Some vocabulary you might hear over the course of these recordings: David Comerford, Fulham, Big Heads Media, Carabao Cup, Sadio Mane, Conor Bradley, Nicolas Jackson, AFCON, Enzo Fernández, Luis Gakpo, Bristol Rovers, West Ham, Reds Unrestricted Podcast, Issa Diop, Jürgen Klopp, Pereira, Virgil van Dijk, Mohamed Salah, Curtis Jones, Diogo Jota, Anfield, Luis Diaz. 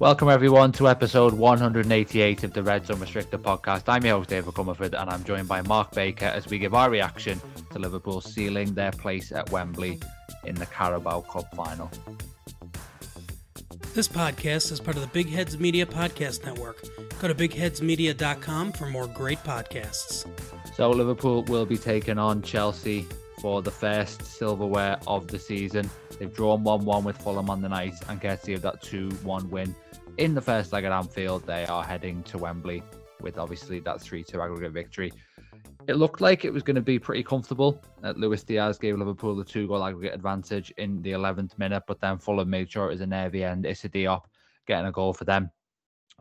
Welcome everyone to episode 188 of the Reds Unrestricted Podcast. I'm your host David Comerford and I'm joined by Mark Baker as we give our reaction to Liverpool sealing their place at Wembley in the Carabao Cup final. This podcast is part of the Big Heads Media Podcast Network. Go to bigheadsmedia.com for more great podcasts. So Liverpool will be taking on Chelsea for the first silverware of the season. They've drawn 1-1 with Fulham on the night, and courtesy of that 2-1 win in the first leg at Anfield, they are heading to Wembley with obviously that 3-2 aggregate victory. It looked like it was going to be pretty comfortable. Luis Diaz gave Liverpool the 2-goal aggregate advantage in the 11th minute, but then Fulham made sure it was a nervy end. Issa Diop getting a goal for them.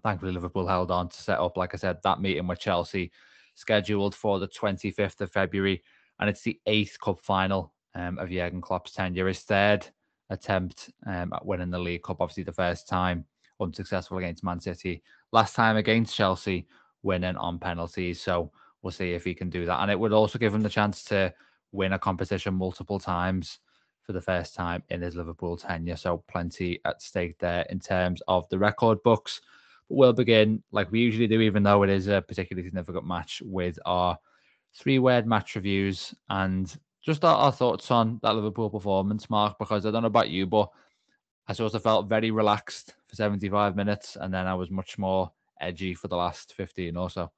Thankfully, Liverpool held on to set up, like I said, that meeting with Chelsea scheduled for the 25th of February, and it's the 8th cup final of Jürgen Klopp's tenure. His third attempt at winning the League Cup, obviously the first time unsuccessful against Man City, last time against Chelsea, winning on penalties. So we'll see if he can do that. And it would also give him the chance to win a competition multiple times for the first time in his Liverpool tenure. So plenty at stake there in terms of the record books. But we'll begin, like we usually do, even though it is a particularly significant match, with our three-word match reviews and just our thoughts on that Liverpool performance, Mark, because I don't know about you, but I sort of felt very relaxed for 75 minutes and then I was much more edgy for the last 15 or so.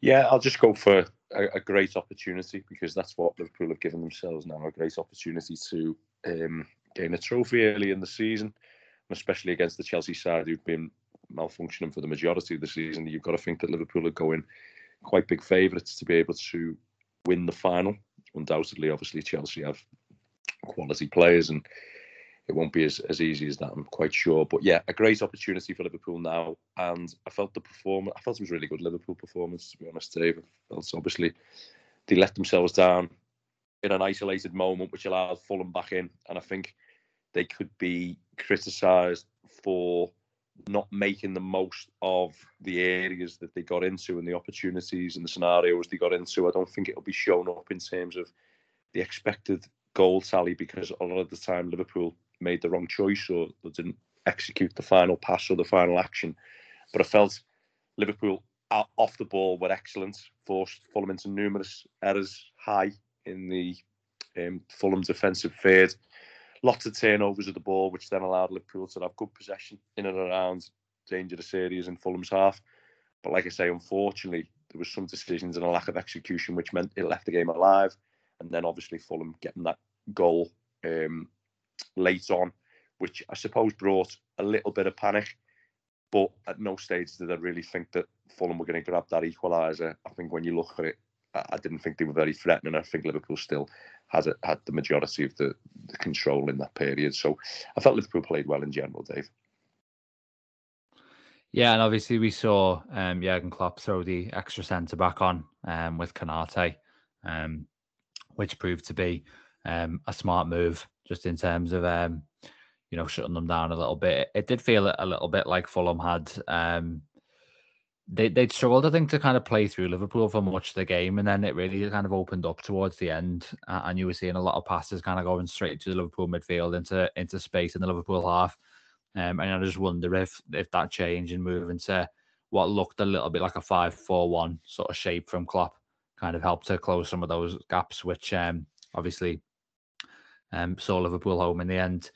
Yeah, I'll just go for a great opportunity, because that's what Liverpool have given themselves now, a great opportunity to gain a trophy early in the season, and especially against the Chelsea side who've been malfunctioning for the majority of the season. You've got to think that Liverpool are going quite big favourites to be able to win the final. Undoubtedly, obviously, Chelsea have quality players and it won't be as easy as that, I'm quite sure. But yeah, a great opportunity for Liverpool now. And I felt the performance, I felt it was a really good Liverpool performance, to be honest, Dave. I felt obviously they let themselves down in an isolated moment, which allowed Fulham back in. And I think they could be criticised for not making the most of the areas that they got into and the opportunities and the scenarios they got into. I don't think it'll be shown up in terms of the expected goal tally, because a lot of the time Liverpool made the wrong choice or they didn't execute the final pass or the final action. But I felt Liverpool off the ball were excellent, forced Fulham into numerous errors high in the Fulham defensive third. Lots of turnovers of the ball, which then allowed Liverpool to have good possession in and around dangerous areas in Fulham's half. But like I say, unfortunately, there was some decisions and a lack of execution, which meant it left the game alive. And then obviously Fulham getting that goal late on, which I suppose brought a little bit of panic. But at no stage did I really think that Fulham were going to grab that equaliser. I think when you look at it, I didn't think they were very threatening. I think Liverpool still had the majority of the control in that period. So I felt Liverpool played well in general, Dave. Yeah, and obviously we saw Jürgen Klopp throw the extra centre-back on with Konate, which proved to be a smart move just in terms of shutting them down a little bit. It did feel a little bit like Fulham had... They'd struggled, I think, to kind of play through Liverpool for much of the game, and then it really kind of opened up towards the end, and you were seeing a lot of passes kind of going straight to the Liverpool midfield into space in the Liverpool half, and I just wonder if that change and move into what looked a little bit like a 5-4-1 sort of shape from Klopp kind of helped to close some of those gaps, which obviously saw Liverpool home in the end.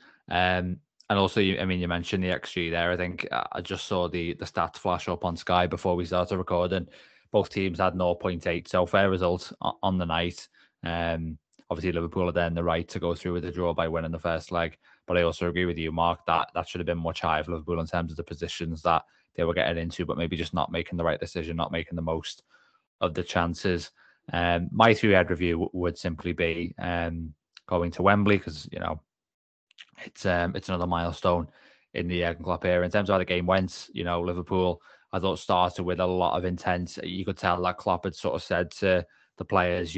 And also, you mentioned the XG there. I think I just saw the stats flash up on Sky before we started recording. Both teams had 0.8, so fair result on the night. Obviously, Liverpool are then the right to go through with a draw by winning the first leg. But I also agree with you, Mark, that should have been much higher for Liverpool in terms of the positions that they were getting into, but maybe just not making the right decision, not making the most of the chances. My three-head review would simply be going to Wembley, because, it's another milestone in the Jürgen Klopp era. In terms of how the game went, Liverpool, I thought, started with a lot of intent. You could tell that Klopp had sort of said to the players,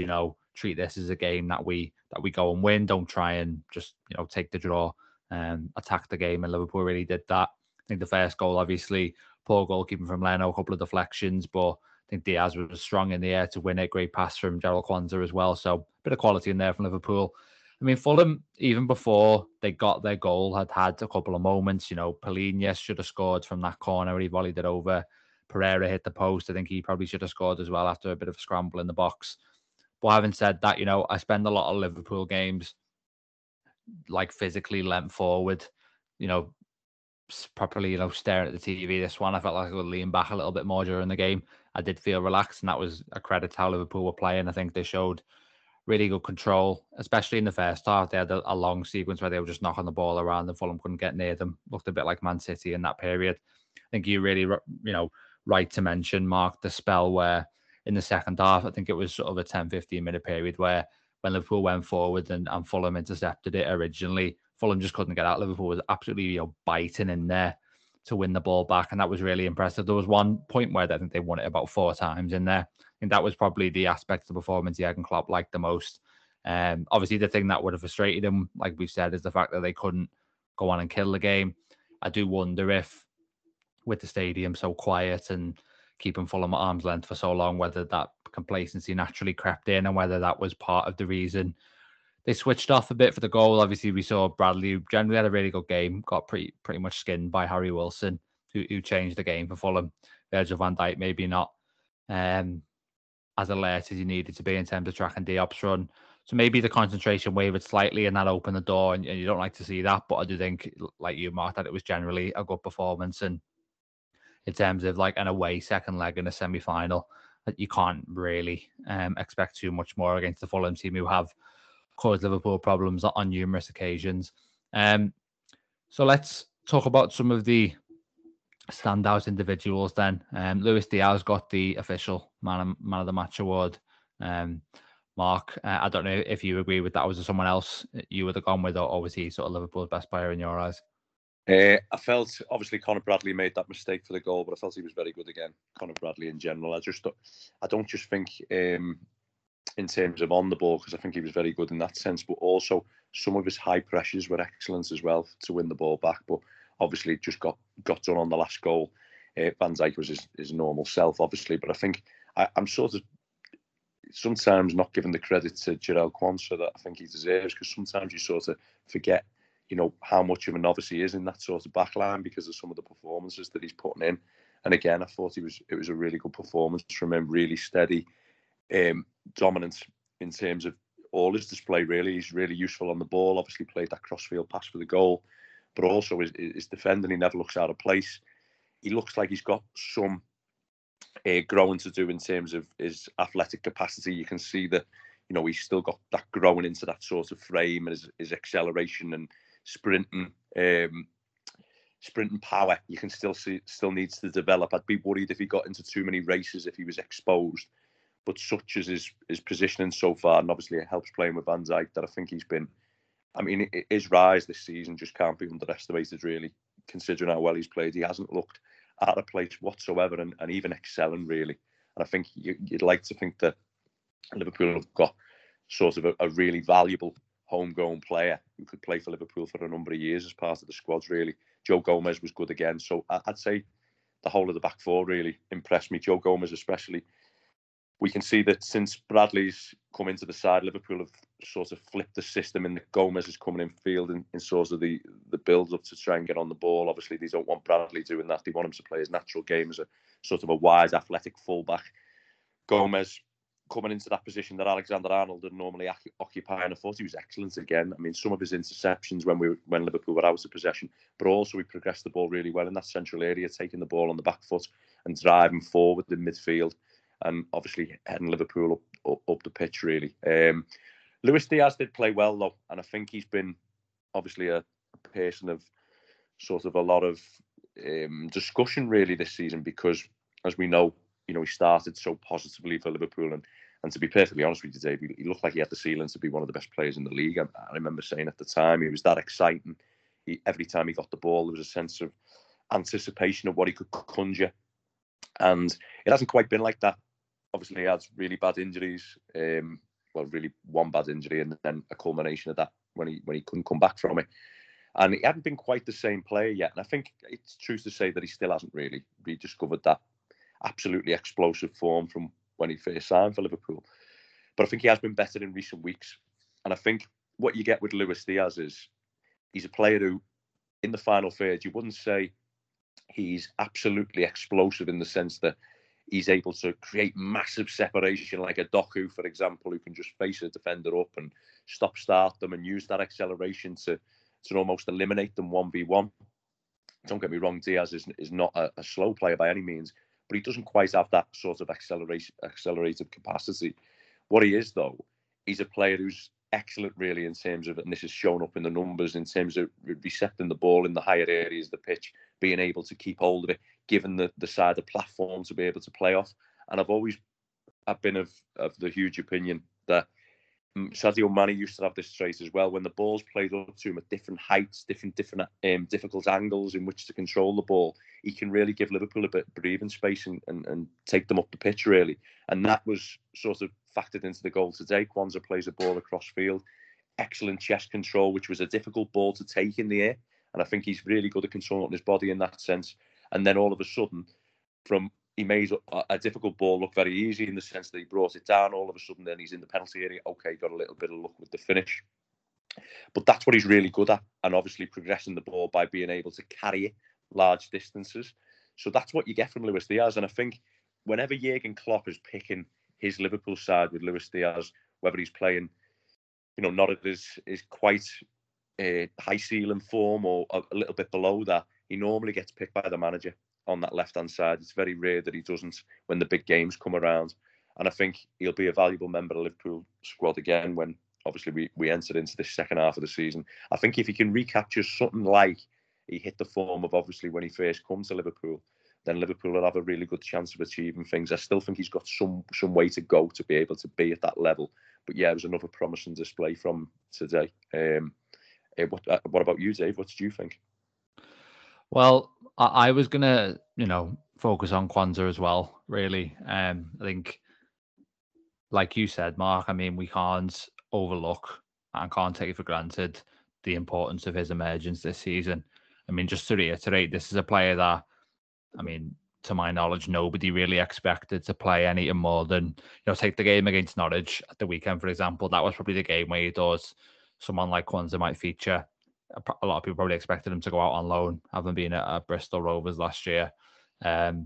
treat this as a game that we go and win. Don't try and just, take the draw and attack the game. And Liverpool really did that. I think the first goal, obviously, poor goalkeeping from Leno, a couple of deflections, but I think Diaz was strong in the air to win it. Great pass from Jarell Quansah as well. So a bit of quality in there from Liverpool. I mean, Fulham, even before they got their goal, had had a couple of moments. You know, Polina should have scored from that corner. He volleyed it over. Pereira hit the post. I think he probably should have scored as well after a bit of a scramble in the box. But having said that, you know, I spend a lot of Liverpool games like physically lent forward, you know, properly, you know, staring at the TV. This one, I felt like I would lean back a little bit more during the game. I did feel relaxed, and that was a credit to how Liverpool were playing. I think they showed really good control, especially in the first half. They had a long sequence where they were just knocking the ball around and Fulham couldn't get near them. Looked a bit like Man City in that period. I think you really, you know, right to mention, Mark, the spell where in the second half, I think it was sort of a 10-15 minute period where when Liverpool went forward and Fulham intercepted it originally, Fulham just couldn't get out. Liverpool was absolutely, you know, biting in there to win the ball back, and that was really impressive. There was one point where I think they won it about four times in there. I think that was probably the aspect of the performance Jürgen Klopp liked the most. Obviously, the thing that would have frustrated him, like we've said, is the fact that they couldn't go on and kill the game. I do wonder if, with the stadium so quiet and keeping Fulham at arm's length for so long, whether that complacency naturally crept in and whether that was part of the reason they switched off a bit for the goal. Obviously, we saw Bradley, who generally had a really good game, got pretty much skinned by Harry Wilson, who changed the game for Fulham. Virgil van Dijk, maybe not as alert as he needed to be in terms of tracking Diop's run. So maybe the concentration wavered slightly and that opened the door, and you don't like to see that. But I do think, like you, Mark, that it was generally a good performance. And in terms of like an away second leg in a semi-final, you can't really expect too much more against the Fulham team, who have caused Liverpool problems on numerous occasions. So let's talk about some of the standout individuals then. Luis Diaz got the official man of the match award. Mark, I don't know if you agree with that. Was there someone else you would have gone with, or was he sort of Liverpool's best player in your eyes? I felt, obviously, Conor Bradley made that mistake for the goal, but I felt he was very good again. Conor Bradley in general. I don't just think in terms of on the ball, because I think he was very good in that sense, but also some of his high pressures were excellent as well to win the ball back. But obviously, just got done on the last goal. Van Dijk was his normal self, obviously. But I think I'm sort of sometimes not giving the credit to Jarell Quansah that I think he deserves, because sometimes you sort of forget, you know, how much of a novice he is in that sort of backline because of some of the performances that he's putting in. And again, I thought it was a really good performance from him, really steady, dominant in terms of all his display, really. He's really useful on the ball, obviously played that crossfield pass for the goal, but also his defending, he never looks out of place. He looks like he's got some growing to do in terms of his athletic capacity. You can see that, you know, he's still got that growing into that sort of frame, and his acceleration and sprinting power, you can still see, still needs to develop. I'd be worried if he got into too many races, if he was exposed. But such as his positioning so far, and obviously it helps playing with Van Dijk, that I think he's been, I mean, his rise this season just can't be underestimated, really, considering how well he's played. He hasn't looked out of place whatsoever, and even excelling, really. And I think you'd like to think that Liverpool have got sort of a really valuable homegrown player who could play for Liverpool for a number of years as part of the squad, really. Joe Gomez was good again. So I'd say the whole of the back four really impressed me. Joe Gomez especially. We can see that since Bradley's come into the side, Liverpool have sort of flipped the system, and Gomez is coming in field in sort of the build-up to try and get on the ball. Obviously, they don't want Bradley doing that. They want him to play his natural game as a sort of a wide, athletic fullback. Gomez coming into that position that Alexander-Arnold would normally occupy, and I thought he was excellent again. I mean, some of his interceptions when Liverpool were out of possession, but also he progressed the ball really well in that central area, taking the ball on the back foot and driving forward in midfield, and obviously heading Liverpool up the pitch, really. Luis Diaz did play well, though, and I think he's been obviously a person of sort of a lot of discussion, really, this season, because, as we know, you know, he started so positively for Liverpool, and to be perfectly honest with you, Dave, he looked like he had the ceiling to be one of the best players in the league. I remember saying at the time he was that exciting. Every time he got the ball, there was a sense of anticipation of what he could conjure, and it hasn't quite been like that. Obviously, he had really bad injuries. Really one bad injury, and then a culmination of that when he couldn't come back from it. And he hadn't been quite the same player yet. And I think it's true to say that he still hasn't really rediscovered that absolutely explosive form from when he first signed for Liverpool. But I think he has been better in recent weeks. And I think what you get with Luis Diaz is he's a player who, in the final third, you wouldn't say he's absolutely explosive in the sense that he's able to create massive separation, like a Doku, for example, who can just face a defender up and stop-start them and use that acceleration to almost eliminate them 1v1. Don't get me wrong, Diaz is not a slow player by any means, but he doesn't quite have that sort of accelerated capacity. What he is, though, he's a player who's excellent, really, in terms of, and this is shown up in the numbers, in terms of recepting the ball in the higher areas of the pitch, being able to keep hold of it, given the side a platform to be able to play off. And I've been of the huge opinion that Sadio Mane used to have this trait as well. When the ball's played up to him at different heights, different difficult angles in which to control the ball, he can really give Liverpool a bit of breathing space and take them up the pitch, really. And that was sort of factored into the goal today. Quansah plays a ball across field. Excellent chest control, which was a difficult ball to take in the air. And I think he's really good at controlling his body in that sense. And then all of a sudden, he made a difficult ball look very easy in the sense that he brought it down. All of a sudden, then he's in the penalty area. Okay, got a little bit of luck with the finish. But that's what he's really good at. And obviously progressing the ball by being able to carry it large distances. So that's what you get from Luis Diaz. And I think whenever Jürgen Klopp is picking his Liverpool side with Luis Diaz, whether he's playing, not at his quite high ceiling form or a little bit below that, he normally gets picked by the manager on that left-hand side. It's very rare that he doesn't when the big games come around. And I think he'll be a valuable member of the Liverpool squad again when, obviously, we enter into this second half of the season. I think if he can recapture something like he hit the form of, obviously, when he first comes to Liverpool, then Liverpool will have a really good chance of achieving things. I still think he's got some way to go to be able to be at that level. But, yeah, it was another promising display from today. What about you, Dave? What did you think? Well, I was going to, focus on Quansah as well, really. I think, like you said, Mark, we can't overlook and can't take for granted the importance of his emergence this season. Just to reiterate, this is a player that, to my knowledge, nobody really expected to play anything more than, take the game against Norwich at the weekend, for example. That was probably the game where he does someone like Quansah might feature. A lot of people probably expected him to go out on loan, having been at Bristol Rovers last year. But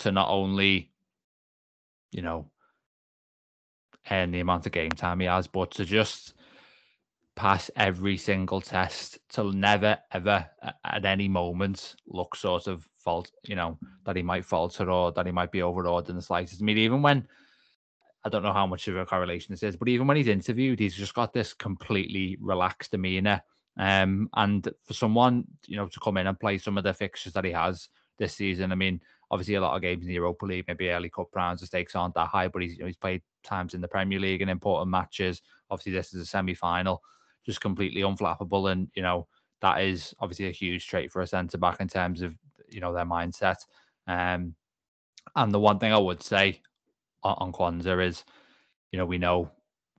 to not only, earn the amount of game time he has, but to just pass every single test, to never, ever, at any moment, look sort of fault, that he might falter or that he might be overawed in the slightest. Even when, I don't know how much of a correlation this is, but even when he's interviewed, he's just got this completely relaxed demeanour. And for someone, to come in and play some of the fixtures that he has this season, obviously a lot of games in the Europa League, maybe early cup rounds, the stakes aren't that high, but he's played times in the Premier League and important matches. Obviously, this is a semi-final, just completely unflappable. And, that is obviously a huge trait for a centre-back in terms of, their mindset. And the one thing I would say on Quansah is, we know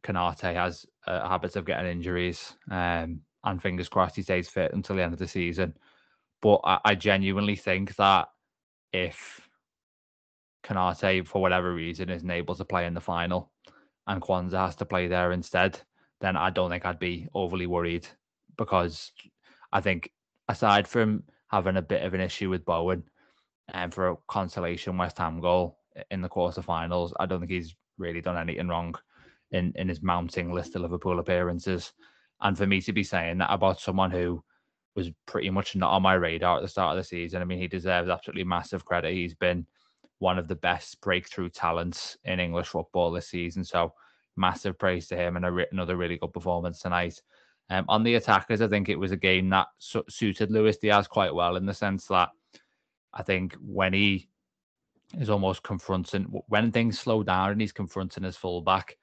Canate has a habit of getting injuries. And fingers crossed he stays fit until the end of the season. But I genuinely think that if Canate, for whatever reason, isn't able to play in the final and Quansah has to play there instead, then I don't think I'd be overly worried, because I think, aside from having a bit of an issue with Bowen and for a consolation West Ham goal in the quarterfinals, I don't think he's really done anything wrong in his mounting list of Liverpool appearances. And for me to be saying that about someone who was pretty much not on my radar at the start of the season, he deserves absolutely massive credit. He's been one of the best breakthrough talents in English football this season. So massive praise to him and another really good performance tonight. On the attackers, I think it was a game that suited Luis Diaz quite well, in the sense that I think when he is almost confronting, when things slow down and he's confronting his fullback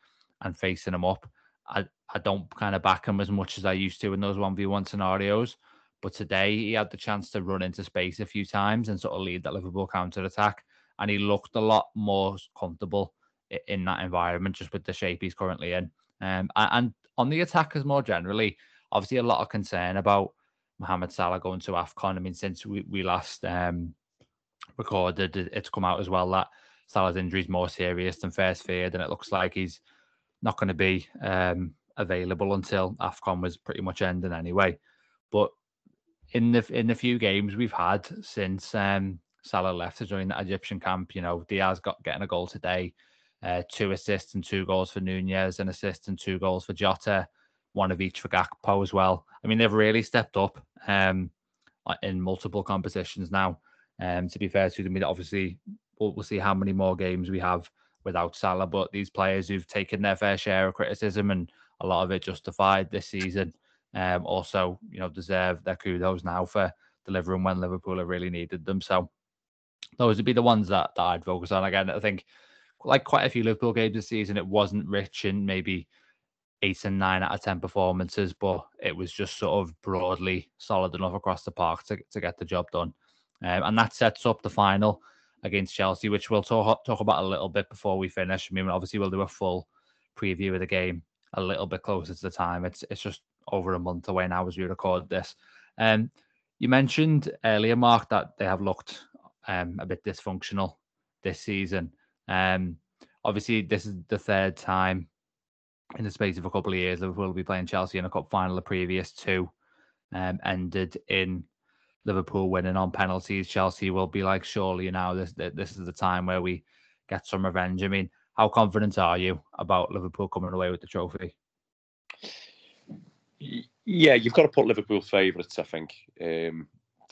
and facing him up, I don't kind of back him as much as I used to in those 1v1 scenarios. But today he had the chance to run into space a few times and sort of lead that Liverpool counter-attack. And he looked a lot more comfortable in that environment, just with the shape he's currently in. And on the attackers more generally, obviously a lot of concern about Mohamed Salah going to AFCON. Since we last recorded, it's come out as well that Salah's injury is more serious than first feared. And it looks like he's not going to be available until AFCON was pretty much ending anyway. But in the few games we've had since Salah left to join the Egyptian camp, you know, Diaz getting a goal today, 2 assists and 2 goals for Nunez, an assist and 2 goals for Jota, 1 of each for Gakpo as well. I mean, they've really stepped up in multiple competitions now. To be fair to them, obviously we'll see how many more games we have without Salah, but these players who've taken their fair share of criticism, and a lot of it justified this season, also, you know, deserve their kudos now for delivering when Liverpool have really needed them. So those would be the ones that I'd focus on. Again, I think, like quite a few Liverpool games this season, it wasn't rich in maybe 8 and 9 out of 10 performances, but it was just sort of broadly solid enough across the park to get the job done. And that sets up the final against Chelsea, which we'll talk about a little bit before we finish. I mean, obviously we'll do a full preview of the game a little bit closer to the time. It's just over a month away now as we record this. You mentioned earlier, Mark, that they have looked a bit dysfunctional this season. Obviously, this is the third time in the space of a couple of years Liverpool will be playing Chelsea in a cup final. The previous two ended in Liverpool winning on penalties. Chelsea will be like, surely now this is the time where we get some revenge. I mean, how confident are you about Liverpool coming away with the trophy? Yeah, you've got to put Liverpool favourites, I think. The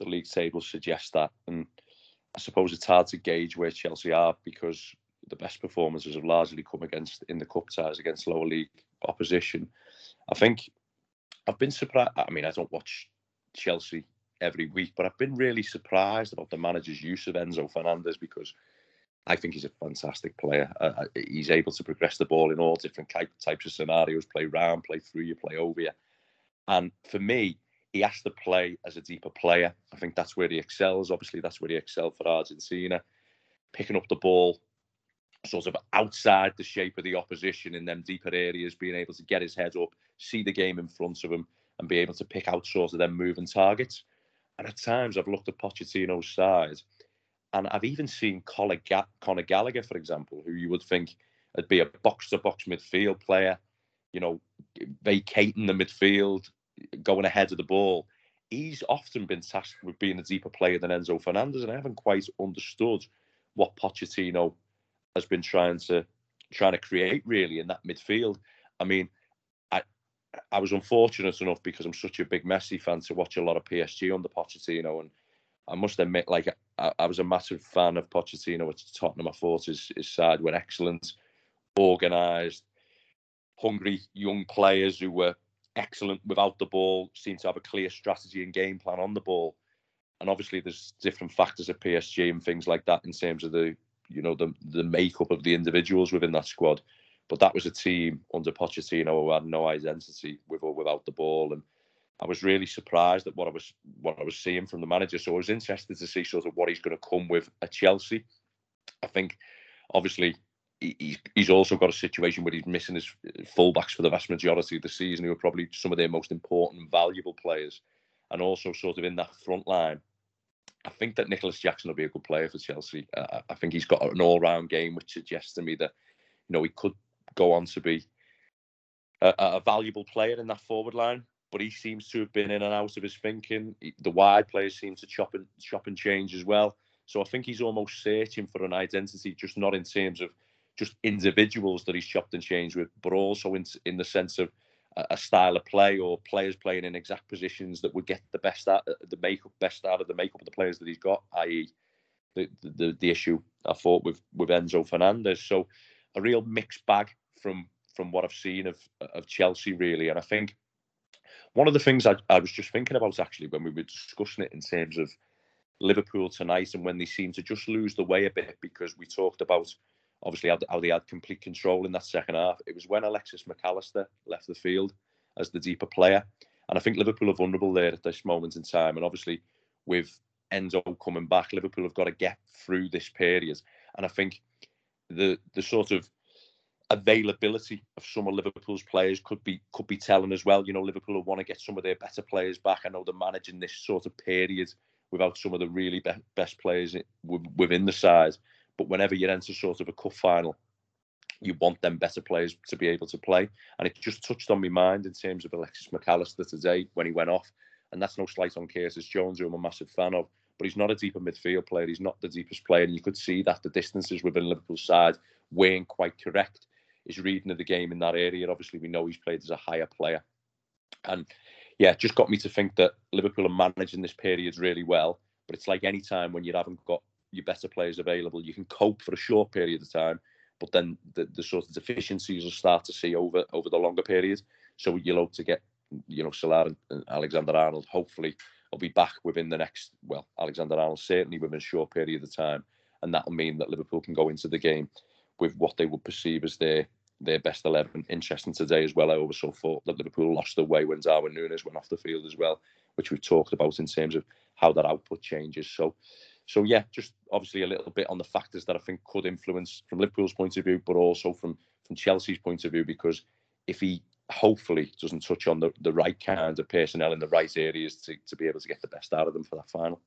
league table suggests that. And I suppose it's hard to gauge where Chelsea are, because the best performances have largely come against in the cup ties against lower league opposition. I think I've been surprised. I mean, I don't watch Chelsea every week, but I've been really surprised about the manager's use of Enzo Fernández, because I think he's a fantastic player. He's able to progress the ball in all different types of scenarios, play round, play through you, play over you. And for me, he has to play as a deeper player. I think that's where he excels. Obviously, that's where he excelled for Argentina. Picking up the ball sort of outside the shape of the opposition in them deeper areas, being able to get his head up, see the game in front of him, and be able to pick out sort of them moving targets. And at times I've looked at Pochettino's side, and I've even seen Conor Gallagher, for example, who you would think would be a box-to-box midfield player, you know, vacating the midfield, going ahead of the ball. He's often been tasked with being a deeper player than Enzo Fernández, and I haven't quite understood what Pochettino has been trying to create, really, in that midfield. I mean, I was unfortunate enough, because I'm such a big Messi fan, to watch a lot of PSG under Pochettino, and I must admit, like, I was a massive fan of Pochettino at Tottenham. I thought his side were excellent, organised, hungry young players who were excellent without the ball, seemed to have a clear strategy and game plan on the ball. And obviously there's different factors at PSG and things like that in terms of the, you know, the makeup of the individuals within that squad. But that was a team under Pochettino who had no identity with or without the ball, and I was really surprised at what I was seeing from the manager. So I was interested to see sort of what he's going to come with at Chelsea. I think obviously he's also got a situation where he's missing his fullbacks for the vast majority of the season, who are probably some of their most important, valuable players, and also sort of in that front line. I think that Nicolas Jackson will be a good player for Chelsea. I think he's got an all-round game, which suggests to me that, you know, he could go on to be a valuable player in that forward line. But he seems to have been in and out of his thinking. The wide players seem to chop and change as well. So I think he's almost searching for an identity, just not in terms of just individuals that he's chopped and changed with, but also in the sense of a style of play, or players playing in exact positions that would get the best out of the makeup of the players that he's got, i.e. the issue I thought with Enzo Fernández. So a real mixed bag from what I've seen of Chelsea, really. And I think one of the things I was just thinking about, actually, when we were discussing it in terms of Liverpool tonight, and when they seem to just lose the way a bit, because we talked about obviously how they had complete control in that second half. It was when Alexis McAllister left the field as the deeper player. And I think Liverpool are vulnerable there at this moment in time. And obviously with Enzo coming back, Liverpool have got to get through this period. And I think the sort of availability of some of Liverpool's players could be telling as well. You know, Liverpool will want to get some of their better players back. I know they're managing this sort of period without some of the really best players within the side. But whenever you enter sort of a cup final, you want them better players to be able to play. And it just touched on my mind in terms of Alexis McAllister today when he went off. And that's no slight on Curtis Jones, who I'm a massive fan of, but he's not a deeper midfield player. He's not the deepest player. And you could see that the distances within Liverpool's side weren't quite correct. His reading of the game in that area, obviously we know he's played as a higher player. And yeah, it just got me to think that Liverpool are managing this period really well. But it's like any time when you haven't got your better players available, you can cope for a short period of time, but then the sort of deficiencies will start to see over the longer period. So you'll hope to get, you know, Salah and Alexander-Arnold hopefully will be back within the next, well, Alexander-Arnold certainly within a short period of time. And that'll mean that Liverpool can go into the game with what they would perceive as their best 11. Interesting today as well, I also thought that Liverpool lost their way when Darwin Núñez went off the field as well, which we've talked about in terms of how that output changes. So yeah, just obviously a little bit on the factors that I think could influence from Liverpool's point of view, but also from Chelsea's point of view, because if he hopefully doesn't touch on the right kind of personnel in the right areas to be able to get the best out of them for that final.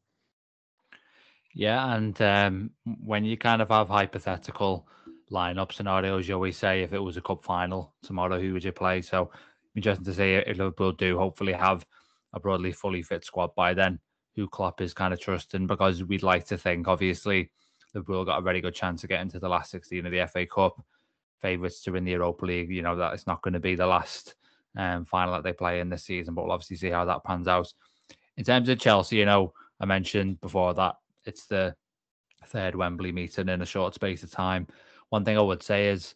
Yeah, and when you kind of have hypothetical lineup scenarios, you always say if it was a cup final tomorrow, who would you play? So interesting to see if Liverpool do hopefully have a broadly fully fit squad by then, who Klopp is kind of trusting, because we'd like to think, obviously, Liverpool got a very good chance of getting to the last 16 of the FA Cup, favourites to win the Europa League. You know that it's not going to be the last final that they play in this season, but we'll obviously see how that pans out. In terms of Chelsea, you know, I mentioned before that it's the third Wembley meeting in a short space of time. One thing I would say is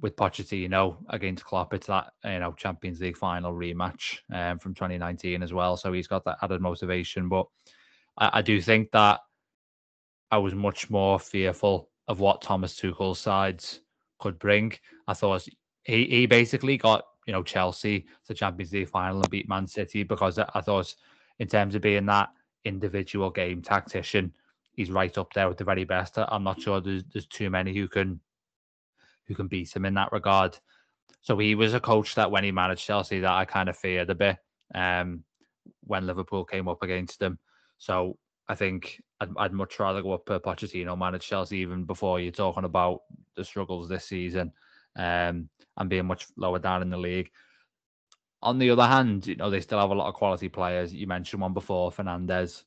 with Pochettino against Klopp, it's that, you know, Champions League final rematch from 2019 as well. So he's got that added motivation. But I do think that I was much more fearful of what Thomas Tuchel's sides could bring. I thought he basically got, you know, Chelsea to the Champions League final and beat Man City, because I thought in terms of being that individual game tactician, he's right up there with the very best. I'm not sure there's too many who can beat him in that regard. So he was a coach that when he managed Chelsea that I kind of feared a bit when Liverpool came up against him. So I think I'd much rather go up per Pochettino manage Chelsea, even before you're talking about the struggles this season and being much lower down in the league. On the other hand, you know, they still have a lot of quality players. You mentioned one before, Fernandez,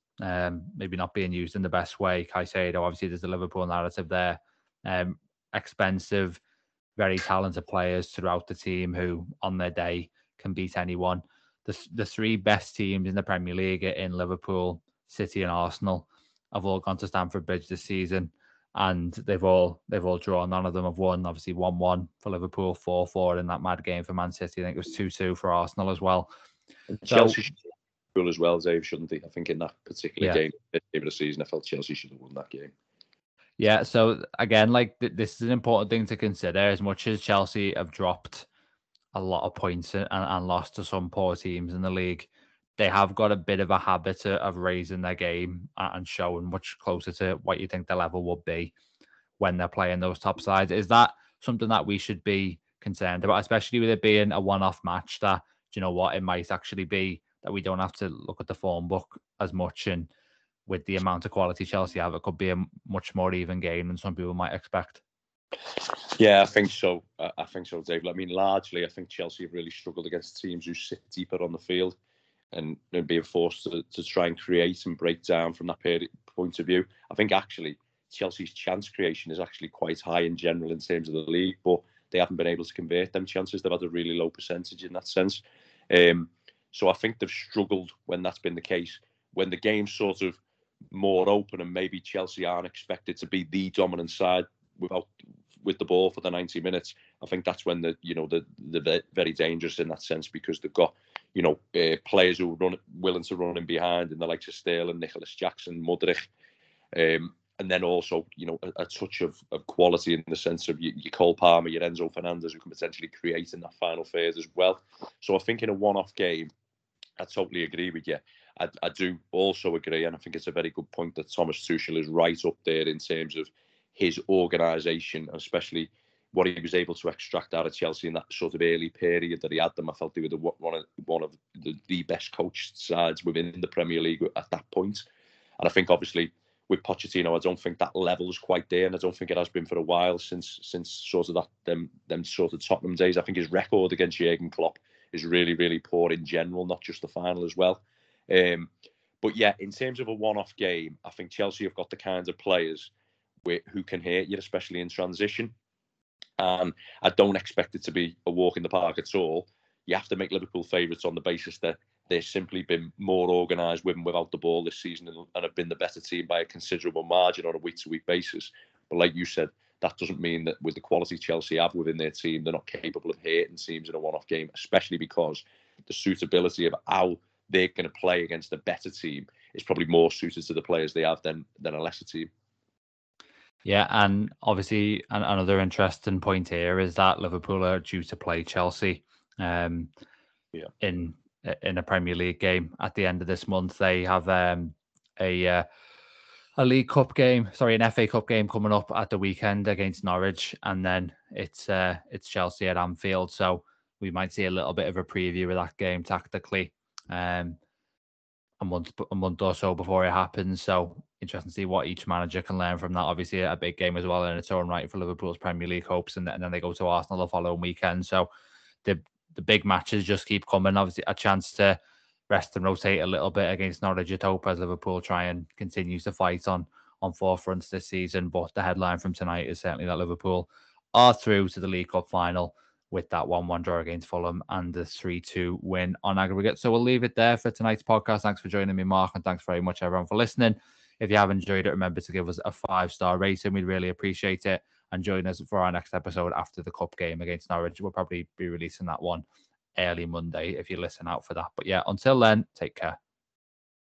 maybe not being used in the best way. Caicedo, obviously there's the Liverpool narrative there. Expensive, very talented players throughout the team who on their day can beat anyone. The three best teams in the Premier League in Liverpool, City and Arsenal have all gone to Stamford Bridge this season, and they've all drawn. None of them have won. Obviously 1-1 for Liverpool, 4-4 in that mad game for Man City. I think it was 2-2 for Arsenal as well. And Chelsea should have won as well, Dave, shouldn't they? I think in that particular game of the season, I felt Chelsea should have won that game. Yeah, so again, like this is an important thing to consider. As much as Chelsea have dropped a lot of points and lost to some poor teams in the league, they have got a bit of a habit of raising their game and showing much closer to what you think the level would be when they're playing those top sides. Is that something that we should be concerned about, especially with it being a one-off match that, do you know what, it might actually be that we don't have to look at the form book as much, and with the amount of quality Chelsea have, it could be a much more even game than some people might expect. Yeah, I think so, Dave. I mean, largely, I think Chelsea have really struggled against teams who sit deeper on the field and being forced to try and create and break down from that point of view. I think actually Chelsea's chance creation is actually quite high in general in terms of the league, but they haven't been able to convert them chances. They've had a really low percentage in that sense. So I think they've struggled when that's been the case. When the game's sort of more open and maybe Chelsea aren't expected to be the dominant side with the ball for the 90 minutes, I think that's when they're very dangerous in that sense, because they've got, you know, players who are willing to run in behind, and the likes of Sterling, Nicolas Jackson, Mudrich, and then also, you know, a touch of quality in the sense of your Cole Palmer, your Enzo Fernández, who can potentially create in that final phase as well. So I think in a one-off game, I totally agree with you. I do also agree, and I think it's a very good point that Thomas Tuchel is right up there in terms of his organisation, especially what he was able to extract out of Chelsea in that sort of early period that he had them. I felt they were one of the best coached sides within the Premier League at that point. And I think obviously with Pochettino, I don't think that level is quite there, and I don't think it has been for a while since sort of that them sort of Tottenham days. I think his record against Jürgen Klopp is really, really poor in general, not just the final as well. But yeah, in terms of a one-off game, I think Chelsea have got the kinds of players who can hurt you, especially in transition. And I don't expect it to be a walk in the park at all. You have to make Liverpool favourites on the basis that they've simply been more organised with and without the ball this season and have been the better team by a considerable margin on a week-to-week basis. But like you said, that doesn't mean that with the quality Chelsea have within their team, they're not capable of hurting teams in a one-off game, especially because the suitability of how they're going to play against a better team is probably more suited to the players they have than a lesser team. Yeah, and obviously another interesting point here is that Liverpool are due to play Chelsea in a Premier League game at the end of this month. They have an FA Cup game coming up at the weekend against Norwich, and then it's Chelsea at Anfield. So we might see a little bit of a preview of that game tactically a month or so before it happens. So interesting to see what each manager can learn from that. Obviously, a big game as well in its own right for Liverpool's Premier League hopes, and then they go to Arsenal the following weekend. So the big matches just keep coming. Obviously, a chance to rest and rotate a little bit against Norwich at hope as Liverpool try and continues to fight on four fronts this season. But the headline from tonight is certainly that Liverpool are through to the League Cup final with that 1-1 draw against Fulham and the 3-2 win on aggregate. So we'll leave it there for tonight's podcast. Thanks for joining me, Mark, and thanks very much, everyone, for listening. If you have enjoyed it, remember to give us a 5-star rating. We'd really appreciate it. And join us for our next episode after the cup game against Norwich. We'll probably be releasing that one early Monday if you listen out for that. But yeah, until then, take care.